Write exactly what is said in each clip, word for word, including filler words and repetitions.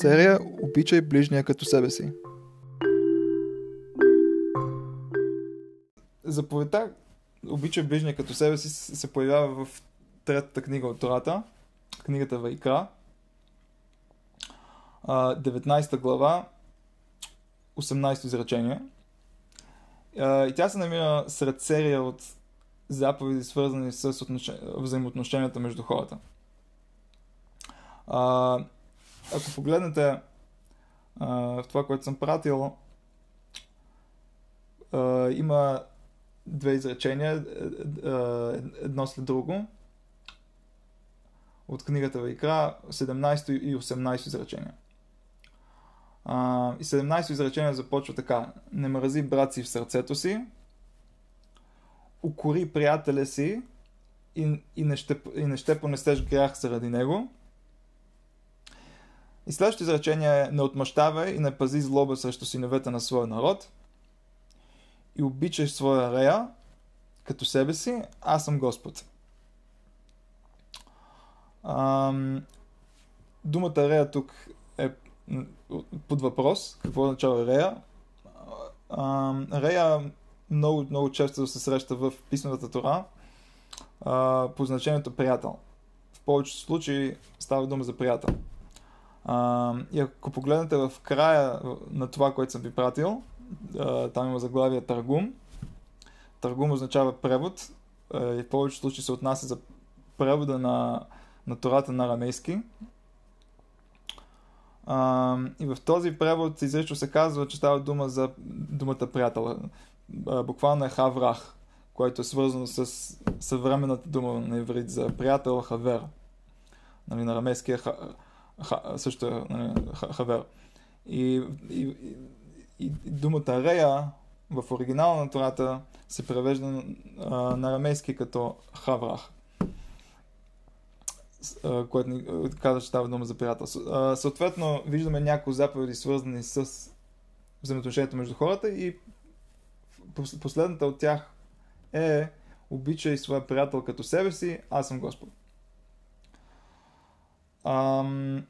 серия "Обичай ближния като себе си". Заповедта "Обичай ближния като себе си" се появява в третата книга от Тората, книгата Ваикра, деветнадесета глава, осемнадесето изречение. И тя се намира сред серия от заповеди, свързани с взаимоотношенията между хората. А, ако погледнете а, в това, което съм пратил, а, има две изречения, едно след друго, от книгата Ваикра, седемнадесето и осемнадесето изречения. А, и седемнадесето изречение започва така: "Не мрази брат си в сърцето си, укори приятеля си и, и, не ще, и не ще понесеш грях заради него." И следващото изречение е: "Не отмъщавай и не пази злоба срещу синовете на своя народ и обичай своя рея като себе си, аз съм Господ." Ам... Думата рея тук е под въпрос. Какво означава рея? Ам... Рея много, много често се среща в писмената Тора а, по значението приятел. В повечето случаи става дума за приятел. А, и ако погледнете в края на това, което съм ви пратил, а, там има заглавие Таргум. Таргум означава превод а, и в повечето случаи се отнася за превода на, на Тората на арамейски. А, и в този превод изрично се казва, че става дума за думата приятел. А, буквално е хаврах, което е свързано с съвременната дума на еврит за приятел, хавер. Нали, на арамейския ха... Ха, също е хавер. И, и, и, и думата рея в оригинала на Тората се превежда а, на арамейски като хаврах, а, което ни казва, че става дума за приятел. А, съответно, виждаме някои заповеди, свързани с взаимоотношението между хората, и последната от тях е: "Обичай своя приятел като себе си, аз съм Господ." Ам,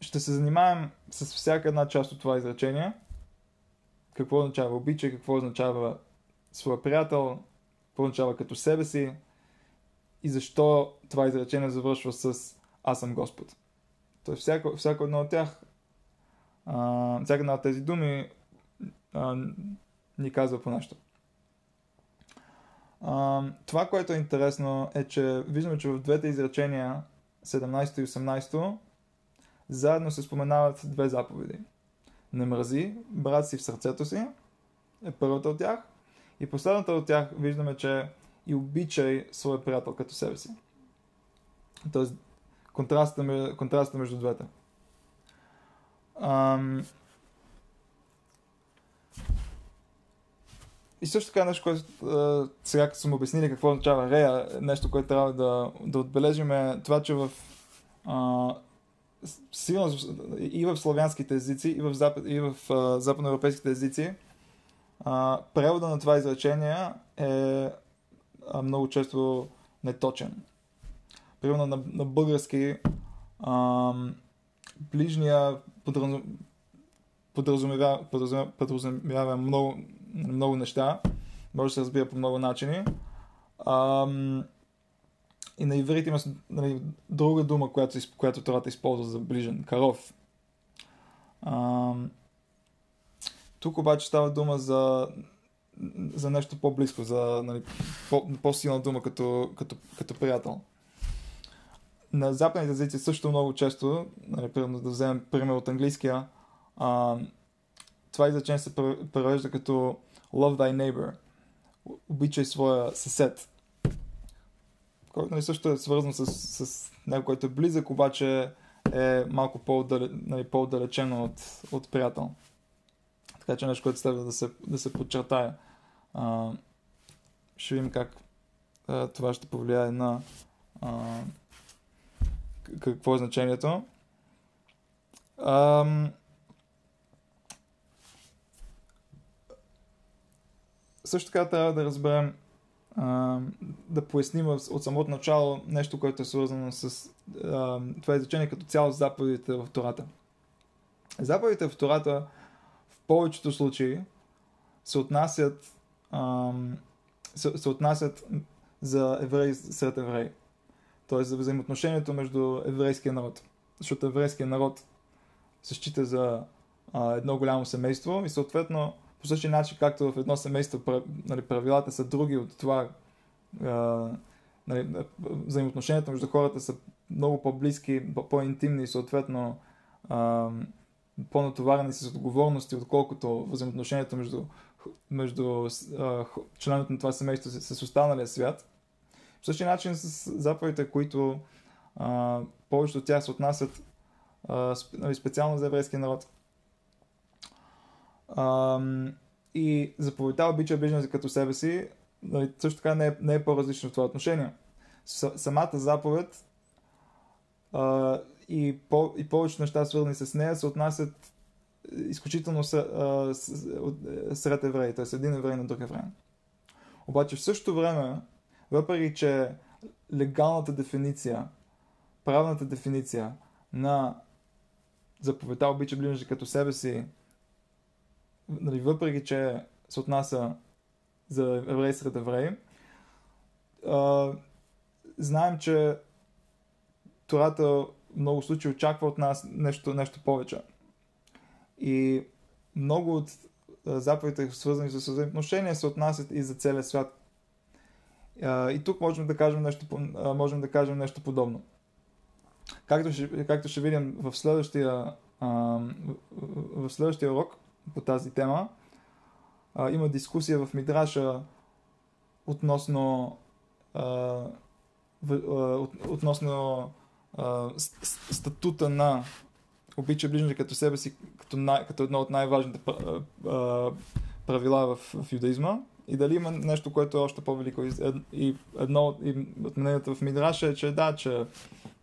ще се занимаем с всяка една част от това изречение. Какво означава обичай, какво означава своя приятел, какво означава като себе си и защо това изречение завършва с "Аз съм Господ". Тоест всяко, всяко едно от тях, а, всяка една от тези думи а, ни казва по нещо. А, това, което е интересно, е, че виждаме, че в двете изречения седемнадесето и осемнадесето заедно се споменават две заповеди. "Не мрази брат си в сърцето си" е първата от тях, и последната от тях виждаме, че "и обичай своя приятел като себе си". Тоест контрастът, контрастът между двете. Ам... И също така нещо, което а, сега като съм обяснили какво означава рея, нещо, което трябва да, да отбележим е това, че в а, силно и в славянските езици, и в, запад, и в а, западноевропейските езици а, превода на това изречение е а, много често неточен. Примерно на, на български а, ближния подразум, подразумява, подразумява, подразумява много много неща, може да се разбира по много начини. А, и на иврит има нали, друга дума, която, която Тората използва за ближен, каров. А, тук обаче става дума за, за нещо по-близко, за нали, по, по-силна дума като, като, като приятел. На западните езици също много често, нали, примерно да вземем пример от английския, а, това изречение се превежда като "Love thy neighbor", обичай своя съсед, който нали, също е свързан с, с него, който е близък, обаче е малко по-отдалечено нали, по-отдалечено от, от приятел. Така че нещо, което следва да се, да се подчертая. А, ще видим как а, това ще повлияе на а, какво е значението. Ам... Също така трябва да разберем, а, да поясним от самото начало нещо, което е свързано с а, това изречение като цяло с заповедите в Тората. Заповедите в Тората в повечето случаи се отнасят, ам, се, се отнасят за евреи сред евреи. Т.е. за взаимоотношението между еврейския народ. Защото еврейския народ се счита за а, едно голямо семейство и съответно по същия начин, както в едно семейство правилата са други от това, а, нали, взаимоотношенията между хората са много по-близки, по-интимни и съответно а, по-натоварени с отговорности, отколкото взаимоотношението между, между а, членовете на това семейство с, с останалия свят. По същия начин с заповедите, които а, повечето от тях се отнасят а, специално за еврейския народ. А, и заповедта обича ближния като себе си, нали, също така не е, не е по-различно в това отношение. С, самата заповед а, и, по, и повечето неща, свързани с нея, се отнасят изключително с, а, с, от, сред евреи, т.е. един еврей на друг еврей. Обаче в същото време, въпреки че легалната дефиниция, правната дефиниция на заповедта обича ближния като себе си, нали, въпреки че се отнася за евреи сред евреи, а, знаем, че Тората в много случаи очаква от нас нещо, нещо повече. И много от заповедите, свързани с взаимоотношения, се отнасят и за целия свят. Uh, и тук можем да кажем нещо, uh, можем да кажем нещо подобно. Както ще, както ще видим в следващия, uh, в следващия урок по тази тема, uh, има дискусия в Мидраша относно, uh, uh, относно uh, статута на обича ближния като себе си, като, най, като едно от най-важните uh, правила в, в юдаизма. И дали има нещо, което е още по-велико. И едно от, и от мнението в Мидраша е, че да, че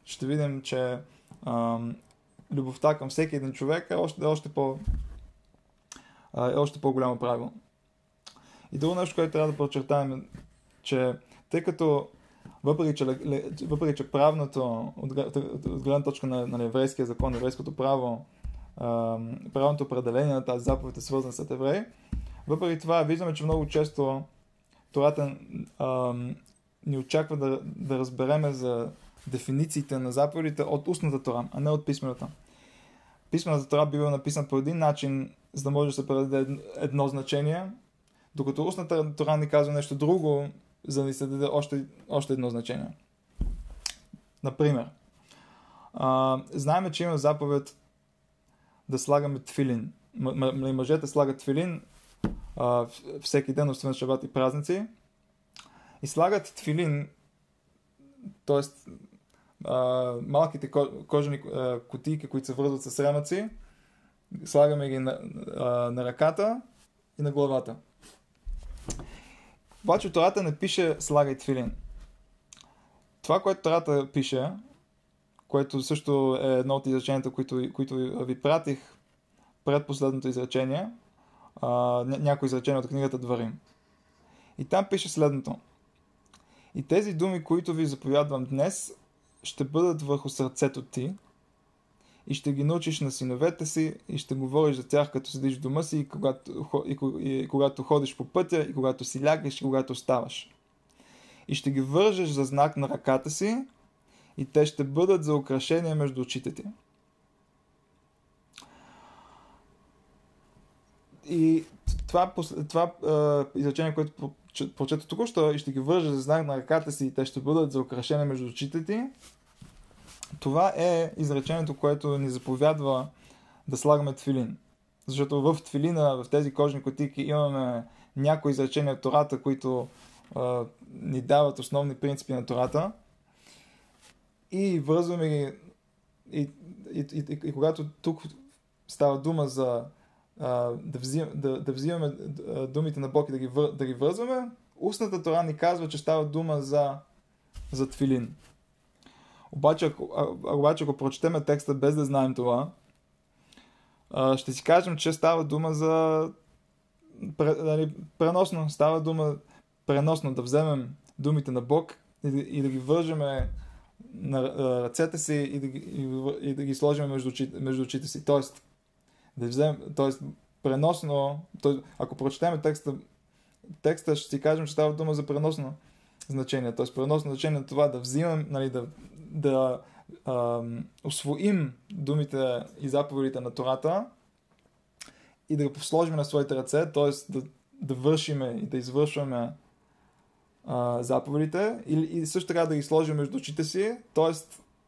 ще видим, че ам, любовта към всеки един човек е още, е още, по, а, е още по-голямо правило. И друго нещо, което трябва да подчертаем, е, че тъй като въпреки, че, въпреки, че правното, от, от, от, от гледна точка на, на еврейския закон, еврейското право, ам, правното определение на тази заповед е свързана с евреи, въпреки това, виждаме, че много често Тората а, ни очаква да, да разбереме за дефинициите на заповедите от устната Тора, а не от писмената. Писмената Тора бива написана по един начин, за да може да се предаде едно значение, докато устната Тора ни казва нещо друго, за да ни се даде още, още едно значение. Например, а, знаем, че има заповед да слагаме тфилин. М- мъжете слагат тфилин Uh, всеки ден, освен шабат и празници. И слагат тфилин, т.е. Uh, малките кожени uh, кутийки, които се връзват с рамъци, слагаме ги на, uh, на ръката и на главата. Обаче Тората не пише слагай тфилин. Това, което Тората пише, което също е едно от изреченията, които, които ви пратих пред последното изречение, Uh, някои изречения от книгата Дварим. И там пише следното. И тези думи, които ви заповядвам днес, ще бъдат върху сърцето ти и ще ги научиш на синовете си и ще говориш за тях, като седиш в дома си и когато, и, и, и, когато ходиш по пътя и когато си лягаш и когато ставаш. И ще ги вържеш за знак на ръката си и те ще бъдат за украшение между очите ти. И това, това е, изречение, което прочета току-що, и ще ги вържа за знак на ръката си и те ще бъдат за украшение между очите ти. Това е изречението, което ни заповядва да слагаме тфилин. Защото в тфилина, в тези кожни кутийки имаме някои изречения от Тората, които е, ни дават основни принципи на Тората. И връзваме ги. И, и, и, и, и когато тук става дума за Да, взим, да, да взимаме думите на Бог и да ги, вър, да ги вързваме, устната Тора ни казва, че става дума за, за тфилин. Обаче ако, обаче, ако прочетеме текста без да знаем това, ще си кажем, че става дума за преносно. Става дума преносно да вземем думите на Бог и да, и да ги вържеме на ръцете си и да, и, и да ги сложим между, между очите си. Тоест, да вземем, т.е. преносно, т.е. ако прочетем текста, текста ще си кажем, че става дума за преносно значение, т.е. преносно значение на това да взимем, нали, да, да а, усвоим думите и заповедите на Тората и да го посложим на своите ръце, т.е. да, да вършиме и да извършваме а, заповедите и, и също така да ги сложим между очите си, т.е.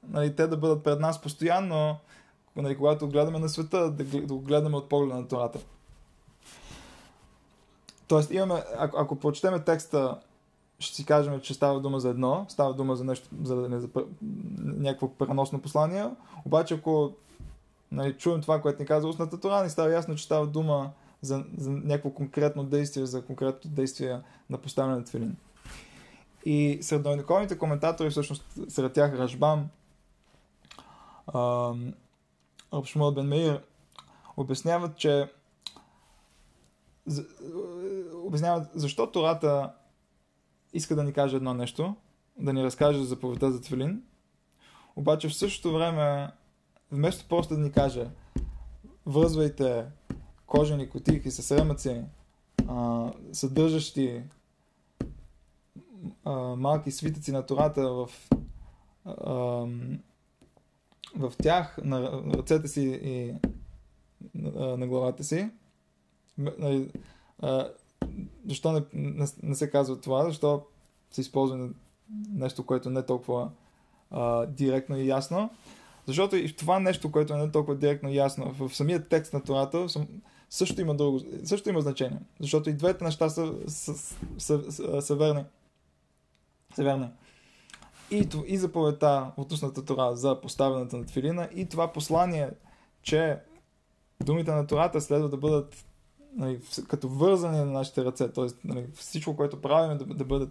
нали, те да бъдат пред нас постоянно, нали, когато гледаме на света, да, да го гледаме от погледа на Тората. Тоест, имаме, ако, ако прочетеме текста, ще си кажем, че става дума за едно, става дума за нещо, за, не, за някакво преносно послание, обаче ако нали, чуем това, което ни казва устната Тора, ни става ясно, че става дума за, за някакво конкретно действие, за конкретно действие на поставяне на твилин. И средновековните коментатори, всъщност сред тях Ражбам, Шмуел бен Меир, обясняват, че обясняват защо Тората иска да ни каже едно нещо, да ни разкаже за заповедта за твилин, обаче в същото време, вместо просто да ни каже връзвайте кожени кутийки с ремъци, а, съдържащи а, малки свитъци на Тората в, а, в тях, на ръцете си и на, на главата си. А, защо не, не, не се казва това? Защо се използва нещо, което не е толкова а, директно и ясно? Защото и в това нещо, което не е толкова директно и ясно, в самия текст на Тората също има, друго, също има значение. Защото и двете неща са, са, са, са, са верни. Са верни. И, и заповедта от устната Тора за поставянето на твилина, и това послание, че думите на Тората следва да бъдат нали, като вързани на нашите ръце. Тоест, нали, всичко, което правим, да, да, бъде,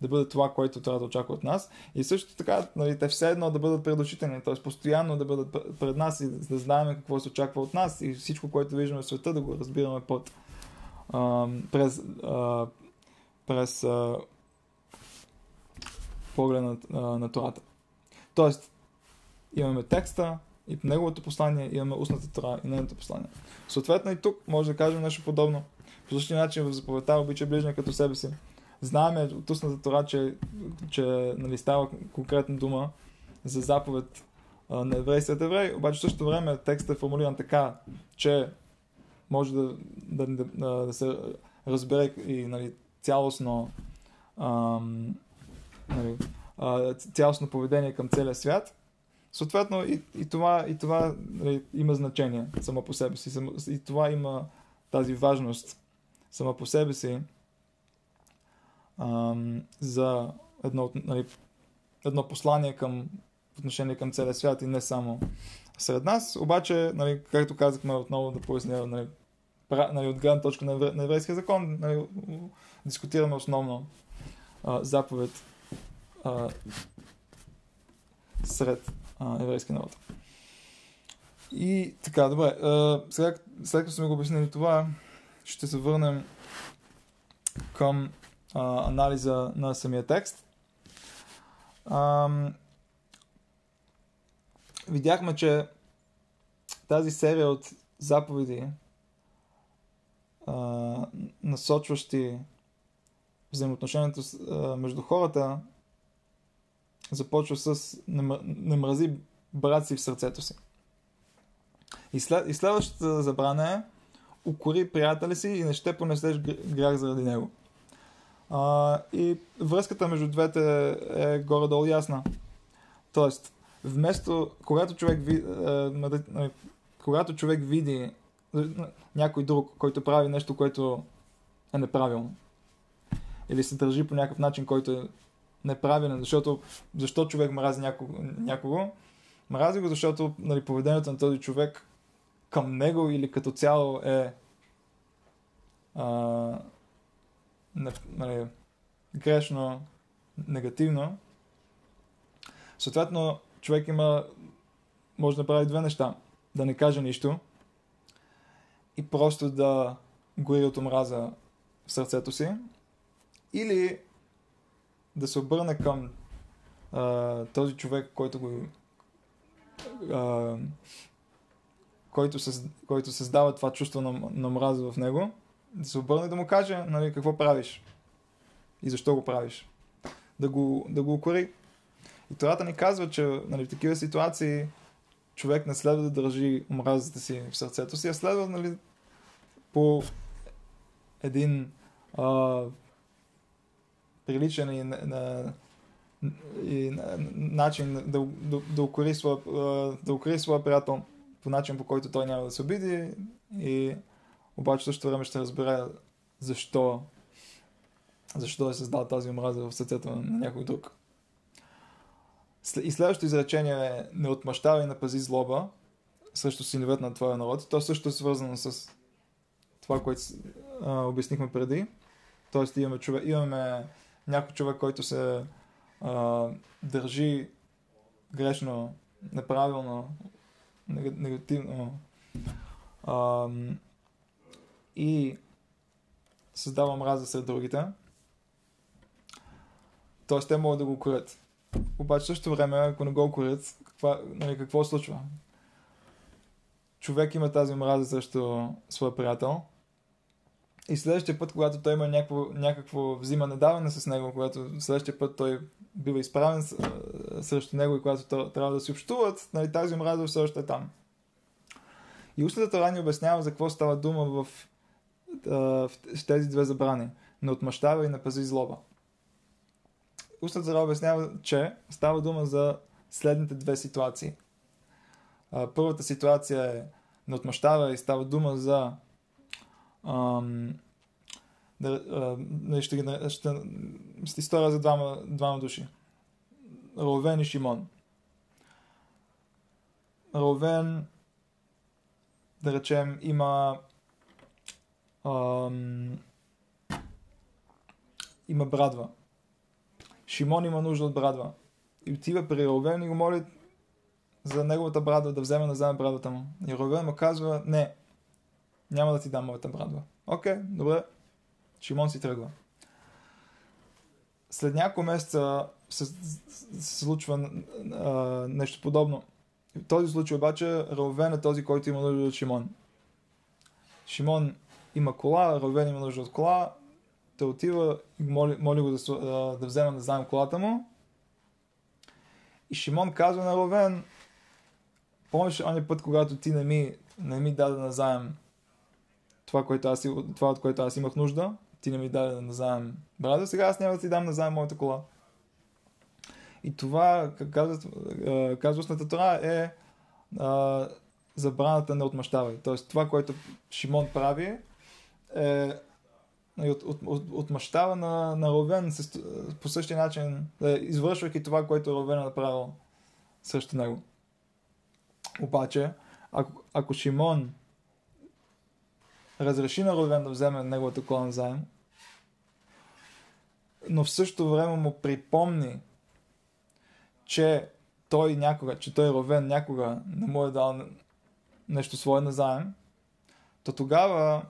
да бъде това, което трябва да очаква от нас. И също така, нали, те все едно да бъдат предочитани, т.е. постоянно да бъдат пред нас и да знаем какво се очаква от нас и всичко, което виждаме в света, да го разбираме под, а, през, а, през а, поглед на, а, на Тората. Тоест, имаме текста, и неговото послание, имаме устната Тора и нейното послание. Съответно и тук може да кажем нещо подобно. По същия начин в заповедта обича ближния като себе си. Знаеме от устната Тора, че, че нали, става конкретна дума за заповед а, на еврей след еврей, обаче в същото време текстът е формулиран така, че може да, да, да, да се разбере и нали, цялостно, ам, нали, а, цялостно поведение към целия свят. Съответно и, и това, и това нали, има значение само по себе си. Само, и това има тази важност само по себе си ам, за едно, нали, едно послание към отношение към целия свят и не само сред нас. Обаче, нали, както казахме отново да поясня, нали, нали, от гледна точка на еврейския закон, нали, дискутираме основно а, заповед а, сред еврейски народ. И така, добре. Сега, след като сме го обяснили това, ще се върнем към а, анализа на самия текст. А, видяхме, че тази серия от заповеди, а, насочващи взаимоотношението а, между хората, започва с не мрази брат си в сърцето си. И, след, и следващата забрана е укори приятеля си и не ще понесеш грях заради него. А, и връзката между двете е горе-долу ясна. Тоест, вместо когато човек, ви, е, когато човек види някой друг, който прави нещо, което е неправилно или се държи по някакъв начин, който е неправилен, защото защо човек мрази някого, някого? Мрази го, защото нали, поведението на този човек към него или като цяло е а, не, нали, грешно, негативно. Съответно, човек има може да прави две неща. Да не каже нищо и просто да гори от омраза в сърцето си или да се обърне към а, този човек, който го а, който, съз, който създава това чувство на, на мраза в него, да се обърне да му каже, нали, какво правиш и защо го правиш. Да го, да го укори. И Тората ни казва, че нали, в такива ситуации човек не следва да държи омразата си в сърцето си, а следва нали, по един а, приличен и, на, и на, начин да, да, да, укори своя, да укори своя приятел по начин, по който той няма да се обиди и обаче в същото време ще разбере защо защо е създал тази омраза в сърцето на някой друг. И следващото изречение е не отмъщава и напази злоба срещу синовете на твоя народ. То също е свързано с това, което а, обяснихме преди. Тоест имаме, човек, имаме някой човек, който се а, държи грешно, неправилно, негативно а, и създава мраза сред другите. Тоест те могат да го укорят. Обаче също време, ако не го укорят, каква, нали, какво случва? Човек има тази мраза срещу своя приятел и следващия път, когато той има някакво, някакво взимане-даване с него, когато следващия път той бива изправен срещу него и когато трябва да се общуват, нали, тази мраза все още е там. И устната Тора ни обяснява за какво става дума в, в тези две забрани. Не отмъщава и не пази злоба. Устната Тора обяснява, че става дума за следните две ситуации. Първата ситуация е не отмъщава и става дума за ам, да, а, ще, ще, ще, история за двама, двама души. Рувен и Шимон. Рувен, да речем, има ам, има брадва. Шимон има нужда от брадва. И отива при Рувен и го моли за неговата брадва, да вземе да вземе брадвата му. И Рувен му казва, не, няма да ти дам моята брадва. Окей, добре. Шимон си тръгва. След няколко месеца се случва а, нещо подобно. В този случай обаче Рувен е този, който има нужда от Шимон. Шимон има кола, Рувен има нужда от кола. Те отива и моли, моли го да, да взема да заем колата му. И Шимон казва на Рувен, помниш оня път, когато ти не ми, не ми даде на заем това, което аз, това, от което аз имах нужда, ти не ми даде на заем брадва, сега аз няма да ти дам на заем моята кола. И това, казва устната Тора, е а, забраната не отмъщавай. Тоест това, което Шимон прави, е От, от, от, отмъщава на, на Рувен по същия начин, извършвайки това, което Рувен е направил срещу него. Обаче, ако, ако Шимон разреши на Рувен да вземе неговата кола назаем, но в същото време му припомни, че той някога, че той Рувен някога не му е дал нещо свое назаем, то тогава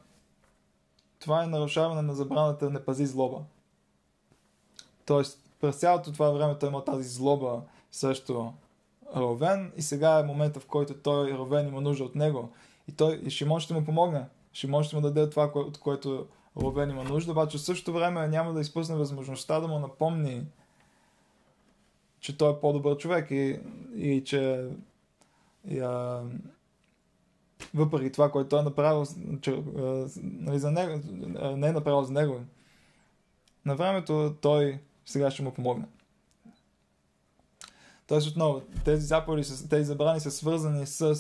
това е нарушаване на забраната не пази злоба. Тоест, през цялото това време той има тази злоба срещу Рувен и сега е момента, в който той Рувен има нужда от него. И, той, и Шимон ще му помогне. Шимон ще му даде това, от което Рувен има нужда, обаче в същото време няма да изпусне възможността да му напомни, че той е по-добър човек и, и че и, а... въпреки това, което той е направил, че, нали, за него, не е направил за него, на времето той сега ще му помогне. Тоест отново, тези заповеди, тези забрани са свързани с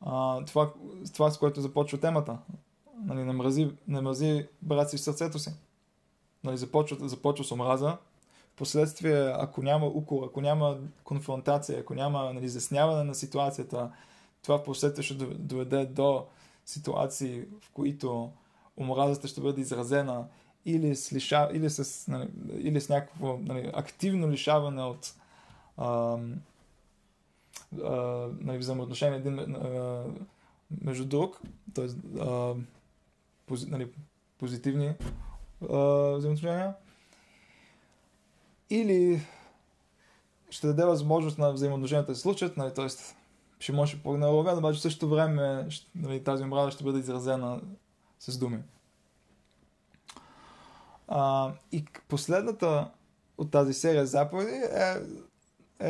а, това, това, с което започва темата. Нали, не, мрази, не мрази брат си в сърцето си. Нали, започва, започва с омраза. Впоследствие, ако няма укор, ако няма конфронтация, ако няма нали, изясняване на ситуацията, това в последствие ще доведе до ситуации, в които омразата ще бъде изразена или с, лиша, или с, нали, или с някакво нали, активно лишаване от а, а, нали, взаимоотношение един а, между друг, т.е. Пози, нали, позитивни а, взаимоотношения, или ще даде възможност на взаимоотношенията да се случат, нали, т.е. ще може по-налага, обаче в същото време ще, тази омраза ще бъде изразена с думи. А, и последната от тази серия заповеди е,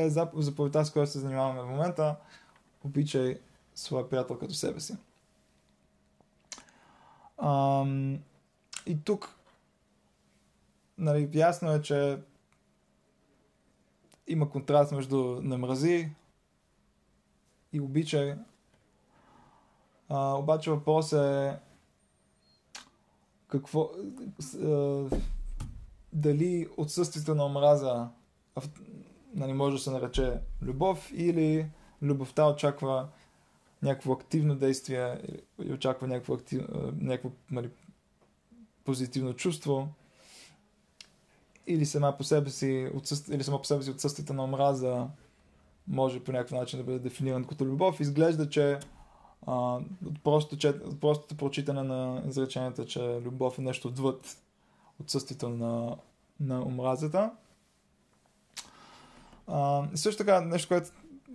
е заповедта, с която се занимаваме в момента. Обичай своя приятел като себе си. А, и тук нали, ясно е, че има контраст между не мрази и обичай. А, обаче въпрос е какво, а, дали отсъствието на омраза нали, може да се нарече любов, или любовта очаква някакво активно действие и очаква някакво, актив, някакво нали, позитивно чувство, или сама по себе си отсъствието на омраза може по някакъв начин да бъде дефиниран като любов. Изглежда, че а, от, просто, че от простото прочитане на изреченията, че любов е нещо отвъд отсъствието на, на омразата. А, и също така нещо, което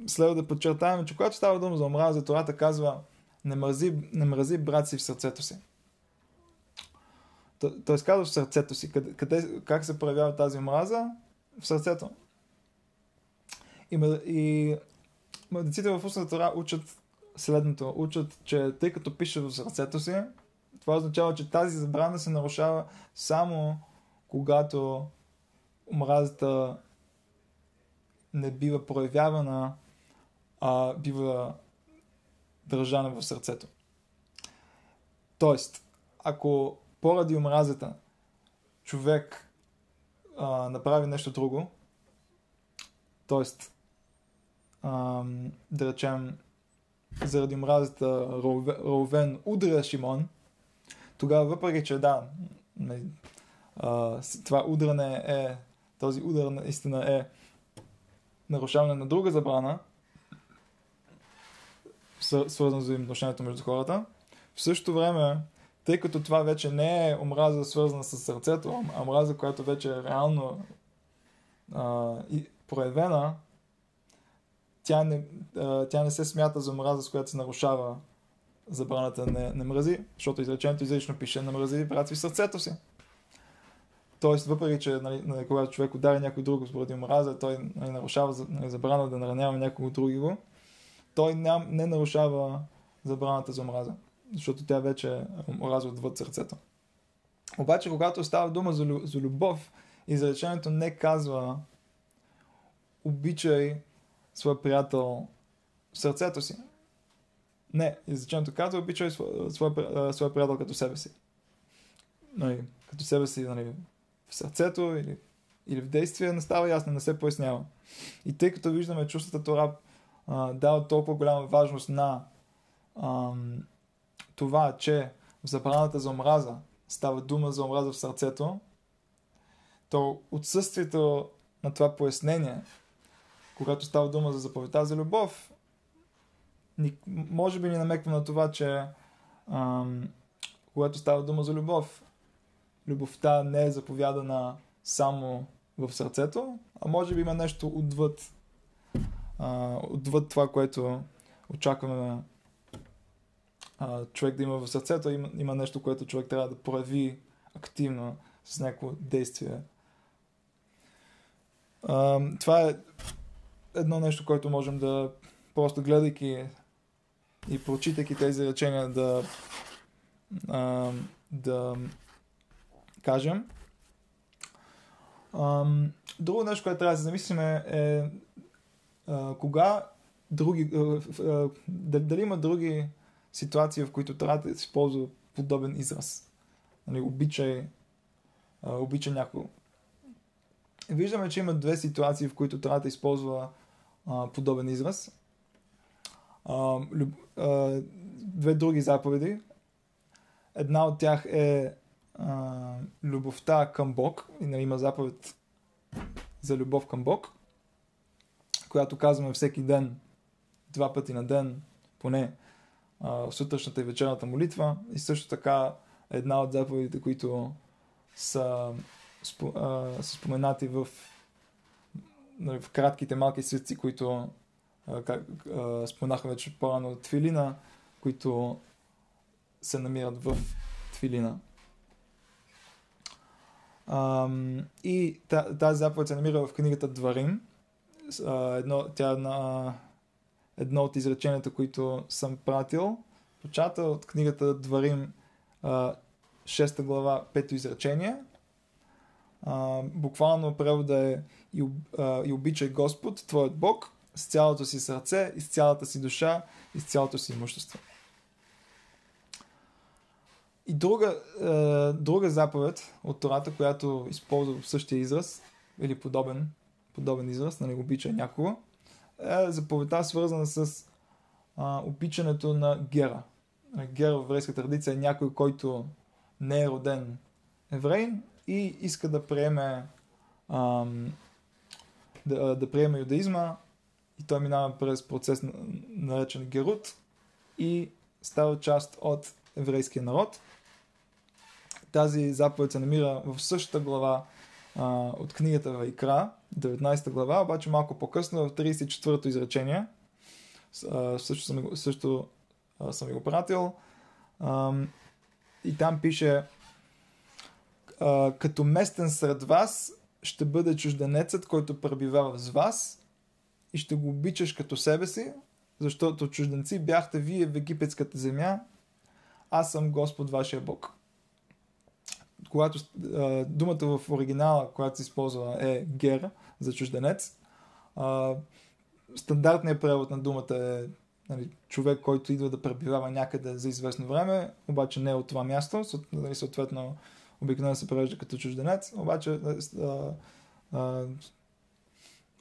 следва да подчертаем, че когато става дума за омраза, Тората казва: не мрази, не мрази брат си в сърцето си. Той казва в сърцето си. Къде, къде, как се проявява тази омраза? В сърцето. И мъдреците в устната Тора учат следното. Учат, че тъй като пише в сърцето си, това означава, че тази забрана се нарушава само когато омразата не бива проявявана, а бива държана в сърцето. Тоест, ако поради омразата човек а, направи нещо друго, тоест а, да речем заради омразата Раувен удря Шимон, тогава въпреки, че да, а, това удране е, този удар наистина е нарушаване на друга забрана, свързано с взаимоотношението между хората, в същото време, тъй като това вече не е омраза свързана с сърцето, а омраза, която вече е реално а, и проявена, тя не, а, тя не се смята за омраза, с която се нарушава забраната не, не мрази, защото изречението изрично пише: не мрази брат си в сърцето си. Тоест, въпреки че нали, когато човек удари някой друго споради омраза, той нали, нарушава нали, забрана да наранява някого другиго, той не, не нарушава забраната за омраза, защото тя вече е омраза отвъд сърцето. Обаче, когато става дума за, за любов, изречението не казва: обичай своя приятел в сърцето си. Не, изречението казва: обичай своя, своя, своя приятел като себе си. Нали, като себе си нали, в сърцето или, или в действие, не става ясно, не се пояснява. И тъй като виждаме, чувствата Тора а, дава толкова голяма важност на а, това, че в забраната за омраза става дума за омраза в сърцето, то отсъствието на това пояснение, когато става дума за заповедта за любов, ни, може би ни намеква на това, че а, когато става дума за любов, любовта не е заповядана само в сърцето, а може би има нещо отвъд, а, отвъд това, което очакваме а, човек да има в сърцето. Има, има нещо, което човек трябва да прояви активно с някакво действие. А, това е едно нещо, което можем да, просто гледайки и прочитайки тези речения, да а, да кажем. Ам, друго нещо, което трябва да се замислим е, е а, кога други, а, а, дали има други ситуации, в които трябва да се използва подобен израз. Нали, обичай, а, обичай някого. Виждаме, че има две ситуации, в които трябва да използва а, подобен израз. А, люб, а, две други заповеди. Една от тях е Uh, любовта към Бог. И, нали, има заповед за любов към Бог, която казваме всеки ден, два пъти на ден, поне uh, сутрешната и вечерната молитва. И също така една от заповедите, които са, uh, са споменати в, нали, в кратките малки свитци, които как споменаха вече по-рано, твилина, които се намират в твилина. И тази заповед се намира в книгата Дварим. Едно, тя е на едно от изреченията, които съм пратил. Почата от книгата Дварим, шеста глава, пето изречение. Буквално превода е и обичай Господ, твоят Бог, с цялото си сърце, и с цялата си душа, и с цялото си имущество. И друга, друга заповед от Тората, която използва в същия израз, или подобен, подобен израз, нали, обичай някого, е заповедта, свързана с а, обичането на гера. Гер в еврейската традиция е някой, който не е роден евреин и иска да приеме а, да, да приеме юдаизма, и той минава през процес, наречен герут, и става част от еврейския народ. Тази заповед се намира в същата глава а, от книгата Ваикра, деветнайсета глава, обаче малко по-късно, в тридесет и четвърто изречение. А, също съм, също а, съм го пратил. А, и там пише: а, като местен сред вас ще бъде чужденецът, който пребивава с вас, и ще го обичаш като себе си, защото чужденци бяхте вие в египетската земя. Аз съм Господ, вашия Бог. Когато, а, думата в оригинала, която се използва, е гер за чужденец. А, стандартният превод на думата е, нали, човек, който идва да пребивава някъде за известно време, обаче не е от това място, нали, съответно обикновено се превежда като чужденец, обаче а, а,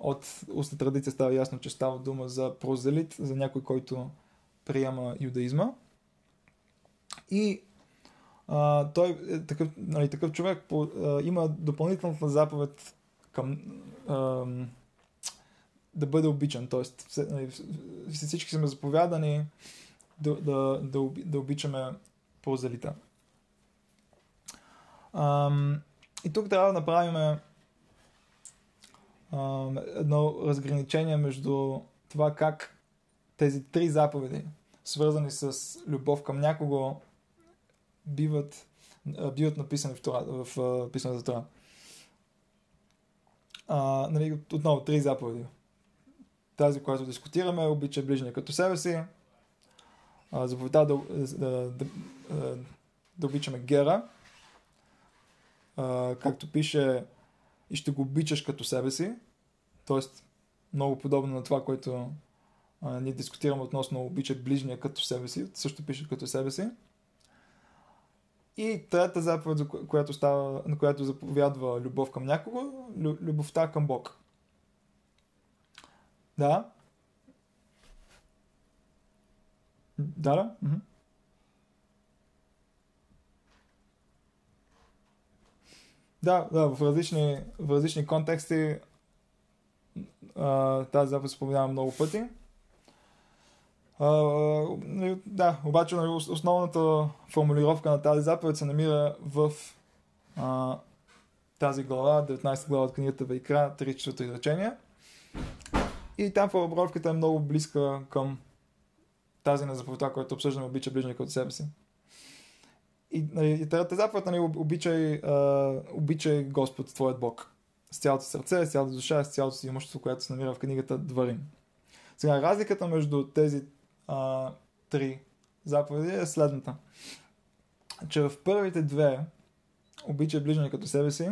от устна традиция става ясно, че става дума за прозелит, за някой, който приема юдаизма. И а, той е такъв, нали, такъв човек по, а, има допълнителната заповед към а, да бъде обичан. Тоест, нали, всички сме заповядани да, да, да, да обичаме прозелита. А, и тук трябва да направим а, едно разграничение между това как тези три заповеди, свързани с любов към някого, биват, биват написани в, Тора, в, в писаната Тора. А, нали, отново, три заповеди. Тази, която дискутираме, обича ближния като себе си, а, заповедта да, да, да, да обичаме гера, а, както пише, и ще го обичаш като себе си, т.е. много подобно на това, което а, ние дискутираме относно обича ближния като себе си, също пише като себе си. И трета заповед, която става, на която заповядва любов към някого, лю, любовта към Бог. Да? Да, да? Мхм. Да, да, в различни, в различни контексти а, тази заповед споменавам много пъти. Uh, да, обаче основната формулировка на тази заповед се намира в uh, тази глава, деветнайсета глава от книгата Ваикра, тридесет и четвърто изречение. И там формулировката е много близка към тази на заповедта, която обсъждаме, обича ближния като себе си. И, и тази заповед, нали, обичай, uh, обичай Господ, твоят Бог, с цялото сърце, с цялата душа, с цялото си имущество, което се намира в книгата Дварим. Сега, разликата между тези А, три заповеди е следната, че в първите две, обичай ближния като себе си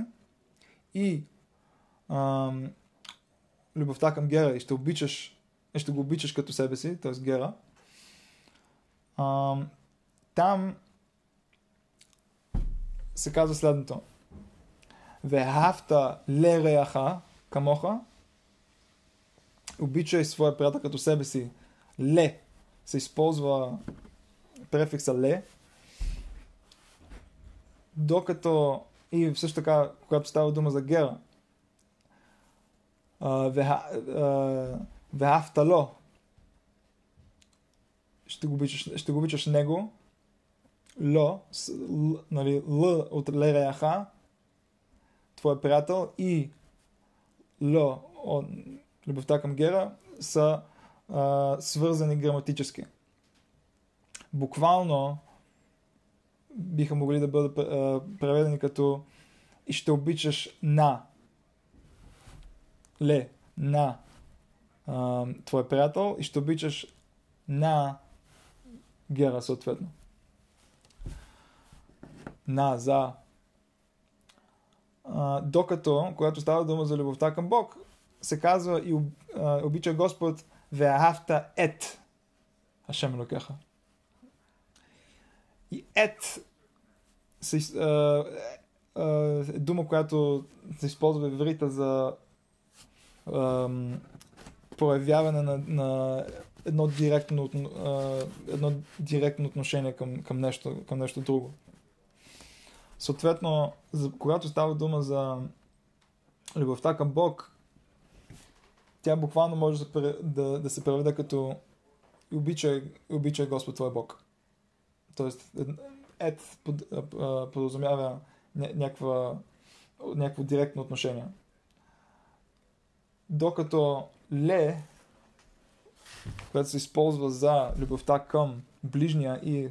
и а, любовта към гера, и ще, обичаш, и ще го обичаш като себе си, т.е. гера, а, там се казва следното: вехафта лереаха камоха, обичай своя приятел като себе си. Ле се използва префикса ле, докато и също така, когато става дума за гера, вехафтало, ще го обичаш, ще го обичаш него, ло, нали, л от лереаха, твой приятел, и ло, любовта към гера, са а, свързани граматически. Буквално биха могли да бъдат а, преведени като и ще обичаш на ле, на а, твой приятел, и ще обичаш на гера, съответно. На, за. А, докато, когато става дума за любовта към Бог, се казва и обича Господ веахавта ет Ашем Елокеха. И ет е, е, е дума, която се използва в еврита за е, проявяване на, на едно, директно, е, едно директно отношение към, към, нещо, към нещо друго. Съответно, за, когато става дума за любовта към Бог, тя буквално може да, да, да се преведе като обичай, обичай Господ твой Бог. Тоест, ет подразумява някаква, някакво директно отношение. Докато ле, което се използва за любовта към ближния и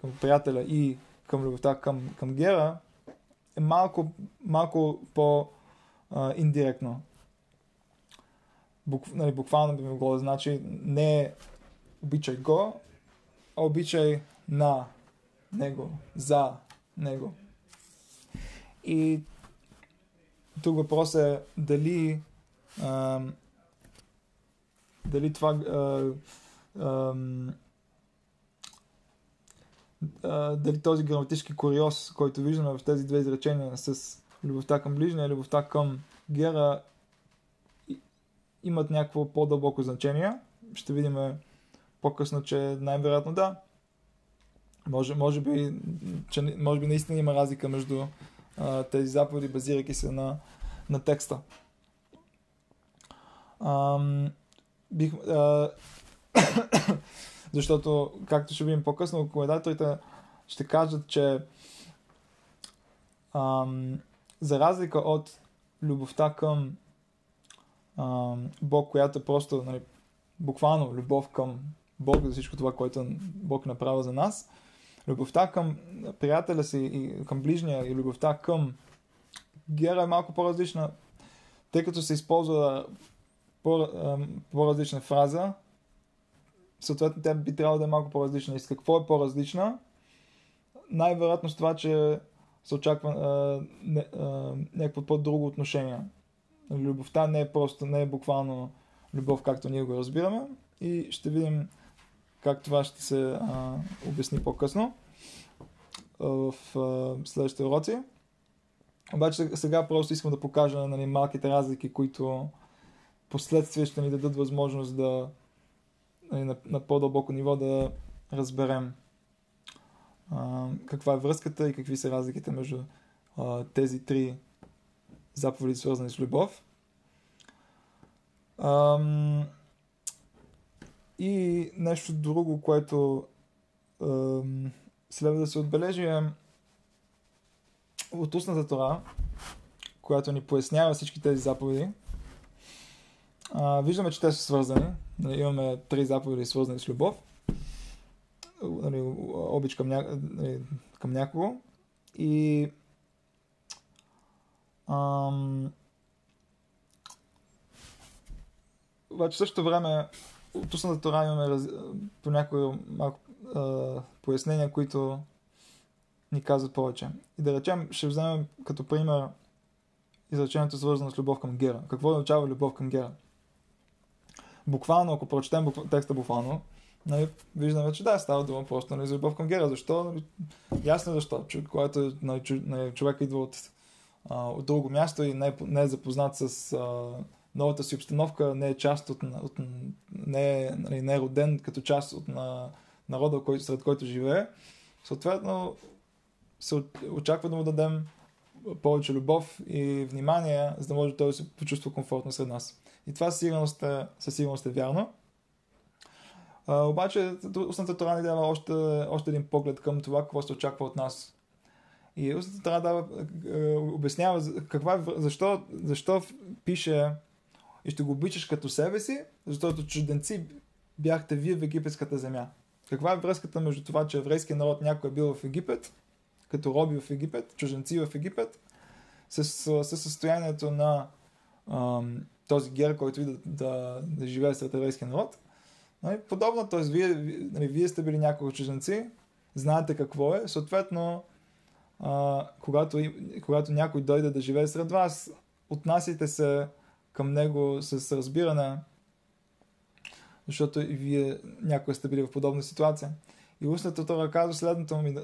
към приятеля и към любовта към, към гера, е малко, малко по-индиректно. Бук, нали, буквално би могло да значи не обичай го, а обичай на него, за него. И тук въпрос е дали а, дали това а, а, а, дали този граматически куриоз, който виждаме в тези две изречения с любовта към ближния и любовта към гера, имат някакво по-дълбоко значение. Ще видим по-късно, че най-вероятно да. Може, може, би, че, може би наистина има разлика между а, тези заповеди, базирайки се на, на текста. А, бих, а, защото, както ще видим по-късно, коментаторите ще кажат, че а, за разлика от любовта към а, Бог, която е просто, нали, буквално любов към Бог за всичко това, което Бог направи за нас, любовта към приятеля си и към ближния и любовта към гера е малко по-различна, тъй като се използва по-различна фраза, съответно тя би трябвало да е малко по-различна. И с какво е по-различна? Най-вероятно с това, че се очаква някакво по-друго отношение. Любовта не е просто, не е буквално любов, както ние го разбираме, и ще видим как това ще се а, обясни по-късно а, в а, следващите уроци. Обаче сега просто искам да покажа, нали, малките разлики, които последствие ще ни дадат възможност да, нали, на, на по-дълбоко ниво да разберем а, каква е връзката и какви са разликите между а, тези три заповеди, свързани с любов. Ам... И нещо друго, което е, следва да се отбележи, е от устната Тора, която ни пояснява всички тези заповеди. А, виждаме, че те са свързани. Нали, имаме три заповеди, свързани с любов. Нали, обич към, ня... нали, към някого. И ам... обаче в същото време от устната Тора имаме раз... по някои малко а, пояснения, които ни казват повече. И да речем, ще вземем като пример изречението, свързано с любов към гера. Какво означава любов към гера? Буквално, ако прочетем букв... текста буквално, нали, виждаме, че да, става дума просто, нали, за любов към гера. Защо? Нали, ясно защо. Чу... Когато, нали, чу... нали, човек идва от, а, от друго място и не е, не е запознат с... А... новата си обстановка, не е част от, от не, е, не е роден като част от на, народа, кой, сред който живее. Съответно, се очаква да му дадем повече любов и внимание, за да може той да се почувства комфортно сред нас. И това със сигурност е, със сигурност е вярно. А, обаче, устната Тора ни дава още, още един поглед към това, какво се очаква от нас. И устната Тора дава, е, обяснява каква, защо, защо пише и ще го обичаш като себе си, защото чужденци бяхте вие в египетската земя. Каква е връзката между това, че еврейският народ някой е бил в Египет, като роби в Египет, чужденци в Египет, с, с състоянието на ам, този гер, който иде да, да, да живее сред еврейския народ? Нали? Подобно, т.е. Вие, нали, вие сте били няколко чужденци, знаете какво е, съответно, а, когато, когато някой дойде да живее сред вас, отнасяйте се към него с разбиране, защото и вие някога сте били в подобна ситуация. И устната Тора казва следното,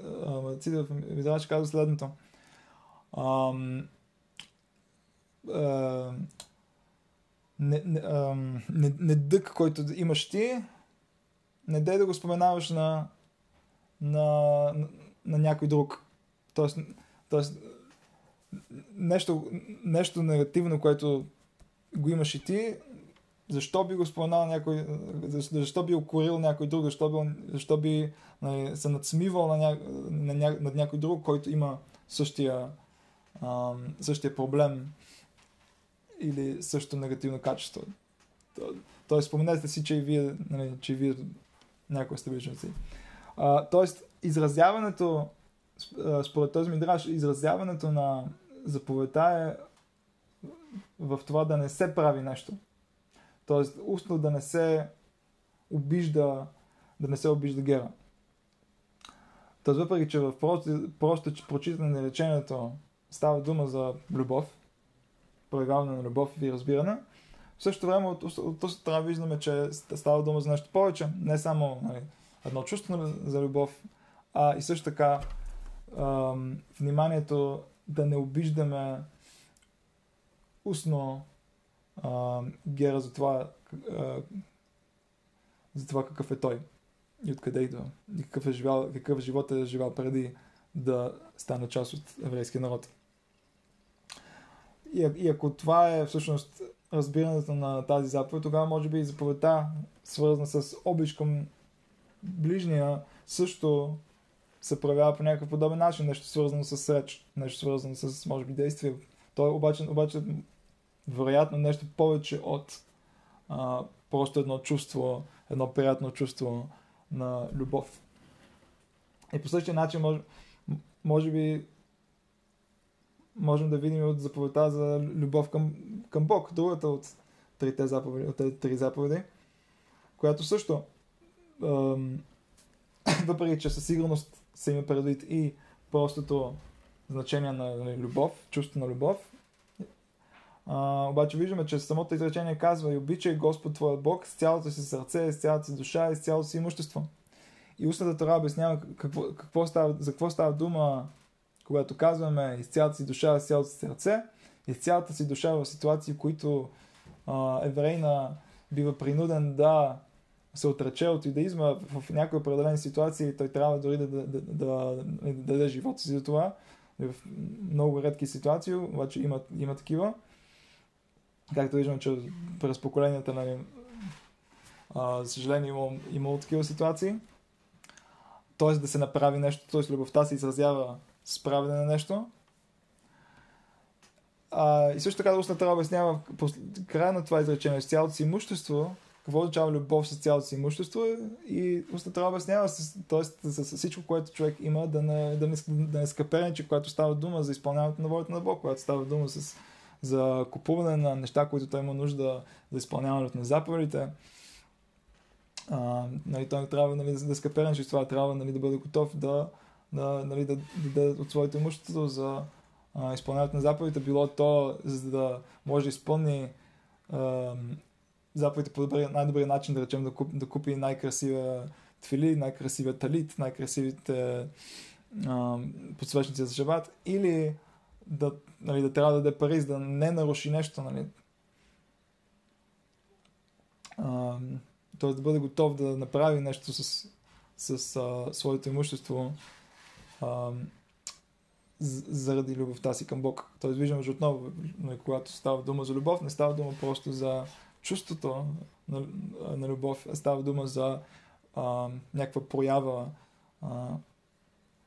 Цидев Мидраш казва следното. Ам, а, не, не, ам, не, не дък, който имаш ти, не дай да го споменаваш на, на, на, на някой друг. Тоест, тоест нещо, нещо негативно, което го имаш и ти, защо би го споменал някой, защо би укорил някой друг, защо би, защо би нали, се надсмивал на ня, на ня, над някой друг, който има същия, а, същия проблем или също негативно качество. То, тоест, споменете си, че и вие, нали, че и вие някои сте личности. Тоест, изразяването, според този Мидраш, изразяването на заповедта е в това да не се прави нещо. Тоест, устно да не се обижда, да не се обижда гера. Тоест, въпреки, че в просто, просто че прочитане на речението става дума за любов, проявяване на любов и разбиране, в същото време от, от, от устно трябва виждаме, че става дума за нещо повече. Не само нали, едно чувство за любов, а и също така э, вниманието да не обиждаме устно Uh, гера за това, uh, за това какъв е той и откъде идва и какъв, е живял, какъв живот е живял преди да стане част от еврейския народ. И, и ако това е всъщност разбирането на тази заповед, тогава може би и заповедта, свързана с обич към ближния, също се проявява по някакъв подобен начин, нещо свързано с реч, нещо свързано с може би действие. Той обаче, обаче вероятно нещо повече от а, просто едно чувство, едно приятно чувство на любов. И по същия начин мож, може би можем да видим от заповедта за любов към, към Бог, другата от трите заповеди, от тези три заповеди, която също ем, въпреки, че със сигурност се има предвид и простото значение на любов, чувство на любов, Uh, обаче виждаме, че самото изречение казва и обичай Господ твоя Бог с цялото си сърце, с цялото си душа и с цялото си имущество. И устната Тора обяснява какво, какво става, за какво става дума, когато казваме и с цялата си душа, с цялото си сърце и с цялата си душа в ситуации, в които uh, еврейна бива принуден да се отрече от юдаизма в някои определени ситуации, той трябва дори да, да, да, да, да даде живота си за това. В много редки ситуации, обаче има, има такива. Както виждам, че през поколенията, нали, а, за съжаление, имало има такива ситуации. Т.е. да се направи нещо, т.е. любовта се изразява с правене на нещо. А, и също така, устната Тора обяснява края на това изречение с цялото си имущество, какво означава любов с цялото си имущество, и устната Тора обяснява, т.е. с всичко, което човек има, да не, да не, да не скъперничи, когато става дума за изпълняването на волята на Бог, когато става дума с за купуване на неща, които той има нужда за изпълняването на заповедите. А, нали, той не трябва нали, да скъперничи, това трябва нали, да бъде готов да даде нали, да, да от своето имущество за а, изпълняването на заповедите, било то, за да може да изпълни а, заповедите по най-добрия начин, да речем да, куп, да купи най-красивия твили, най-красивия талит, най-красивите а, подсвечници за шабат, или да, нали, да трябва да даде пари, да не наруши нещо, нали. А, т.е. да бъде готов да направи нещо с, с а, своето имущество а, заради любовта си към Бог. Т.е. виждаме, че отново, нали, когато става дума за любов, не става дума просто за чувството на, на любов, а става дума за а, някаква проява, а,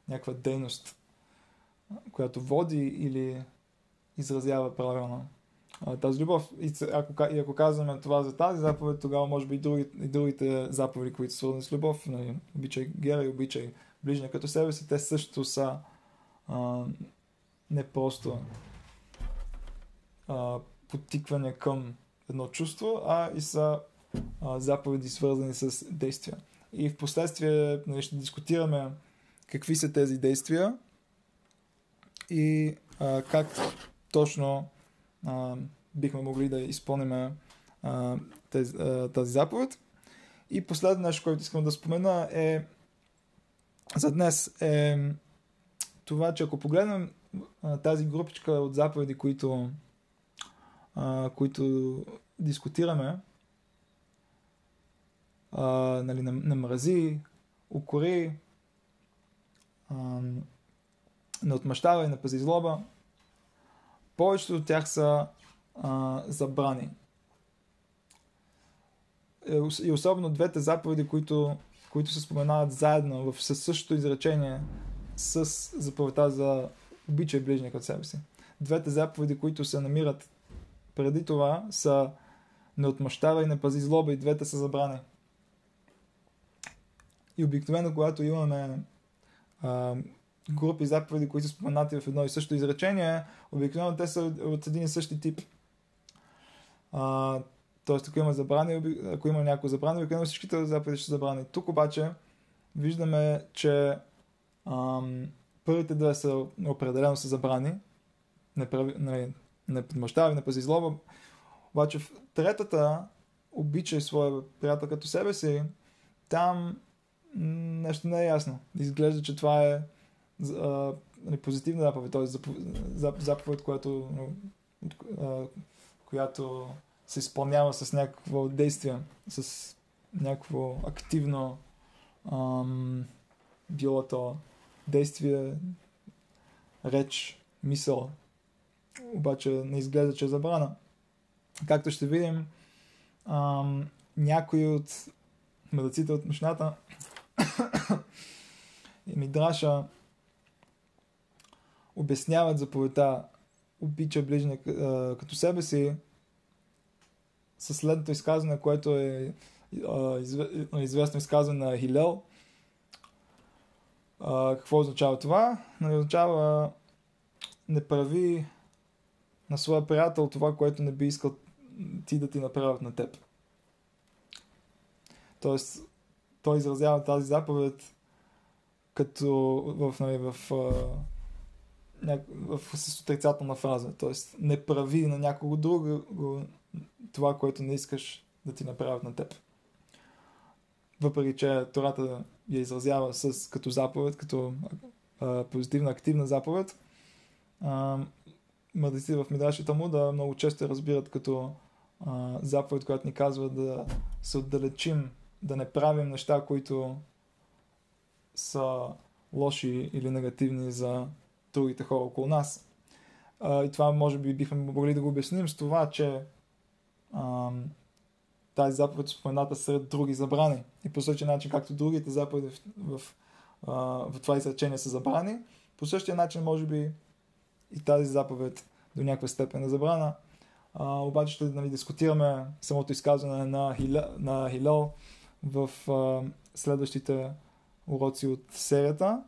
някаква дейност, която води или изразява правилно тази любов. И ако, и ако казваме това за тази заповед, тогава може би и другите, и другите заповеди, които са свързани с любов, нали, обичай гера и обичай ближния като себе си, те също са а, не просто а, подтикване към едно чувство, а и са а, заповеди, свързани с действия. И в последствие, нали, ще дискутираме какви са тези действия и а, как точно а, бихме могли да изпълним а, тези, а, тази заповед. И последно нещо, което искам да спомена е за днес е това, че ако погледнем а, тази групичка от заповеди, които, а, които дискутираме, а, нали, не, не мрази, укори, а, не отмъщавай, не пази злоба, повечето от тях са а, забрани. И особено двете заповеди, които, които се споменават заедно в същото изречение с заповедта за обичай ближния като себе си. Двете заповеди, които се намират преди това, са не отмъщавай, не пази злоба, и двете са забрани. И обикновено, когато имаме а, групи заповеди, които са споменати в едно и също изречение, обикновено те са от един и същи тип. А, Тоест, ако има забрани, ако има някои забрани, обикновено всичките заповеди ще са забрани. Тук обаче виждаме, че ам, първите две са определено са забрани. Не, не, не подмъщавай, не пази злоба. Обаче в третата, обичай своя приятел като себе си, там нещо не е ясно. Изглежда, че това е а, позитивна заповед, т.е. заповед, която, а, която се изпълнява с някакво действие, с някакво активно ам, било то действие, реч, мисъл. Обаче не изглежда, че е забрана. Както ще видим, ам, някои от мъдреците от Мишната и Мидраша обясняват заповедта обича ближния като себе си със следното изказване, което е а, изве, известно изказване на Хилел. А, какво означава това? Нали, означава не прави на своя приятел това, което не би искал ти да ти направят на теб. Тоест, той изразява тази заповед като в, нали, в, а, в, с отрицателна фраза. Тоест, не прави на някого друго това, което не искаш да ти направят на теб. Въпреки че Тората я изразява с, като заповед, като а, позитивна, активна заповед, мъдреците в Мидрашите му да много често разбират като а, заповед, която ни казва да се отдалечим, да не правим неща, които са лоши или негативни за другите хора около нас. А, и това може би бихме могли да го обясним с това, че Uh, тази заповед спомената сред други забрани. И по същия начин, както другите заповеди в, в, uh, в това изречение са забрани, по същия начин може би и тази заповед до някаква степен е забрана. Uh, обаче ще, нали, дискутираме самото изказване на, Хиле, на Хилел в uh, следващите уроци от серията.